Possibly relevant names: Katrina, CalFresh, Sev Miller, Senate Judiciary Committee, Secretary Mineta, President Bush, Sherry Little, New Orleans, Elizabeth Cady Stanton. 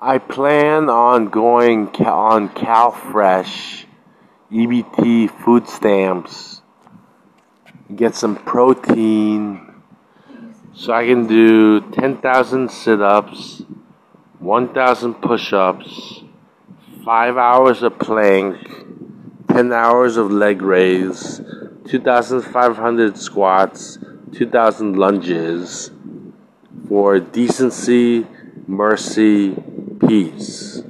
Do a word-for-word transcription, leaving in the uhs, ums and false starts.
I plan on going on CalFresh, E B T food stamps, get some protein, so I can do ten thousand sit-ups, one thousand push-ups, five hours of plank, ten hours of leg raise, two thousand five hundred squats, two thousand lunges, for decency, mercy, peace.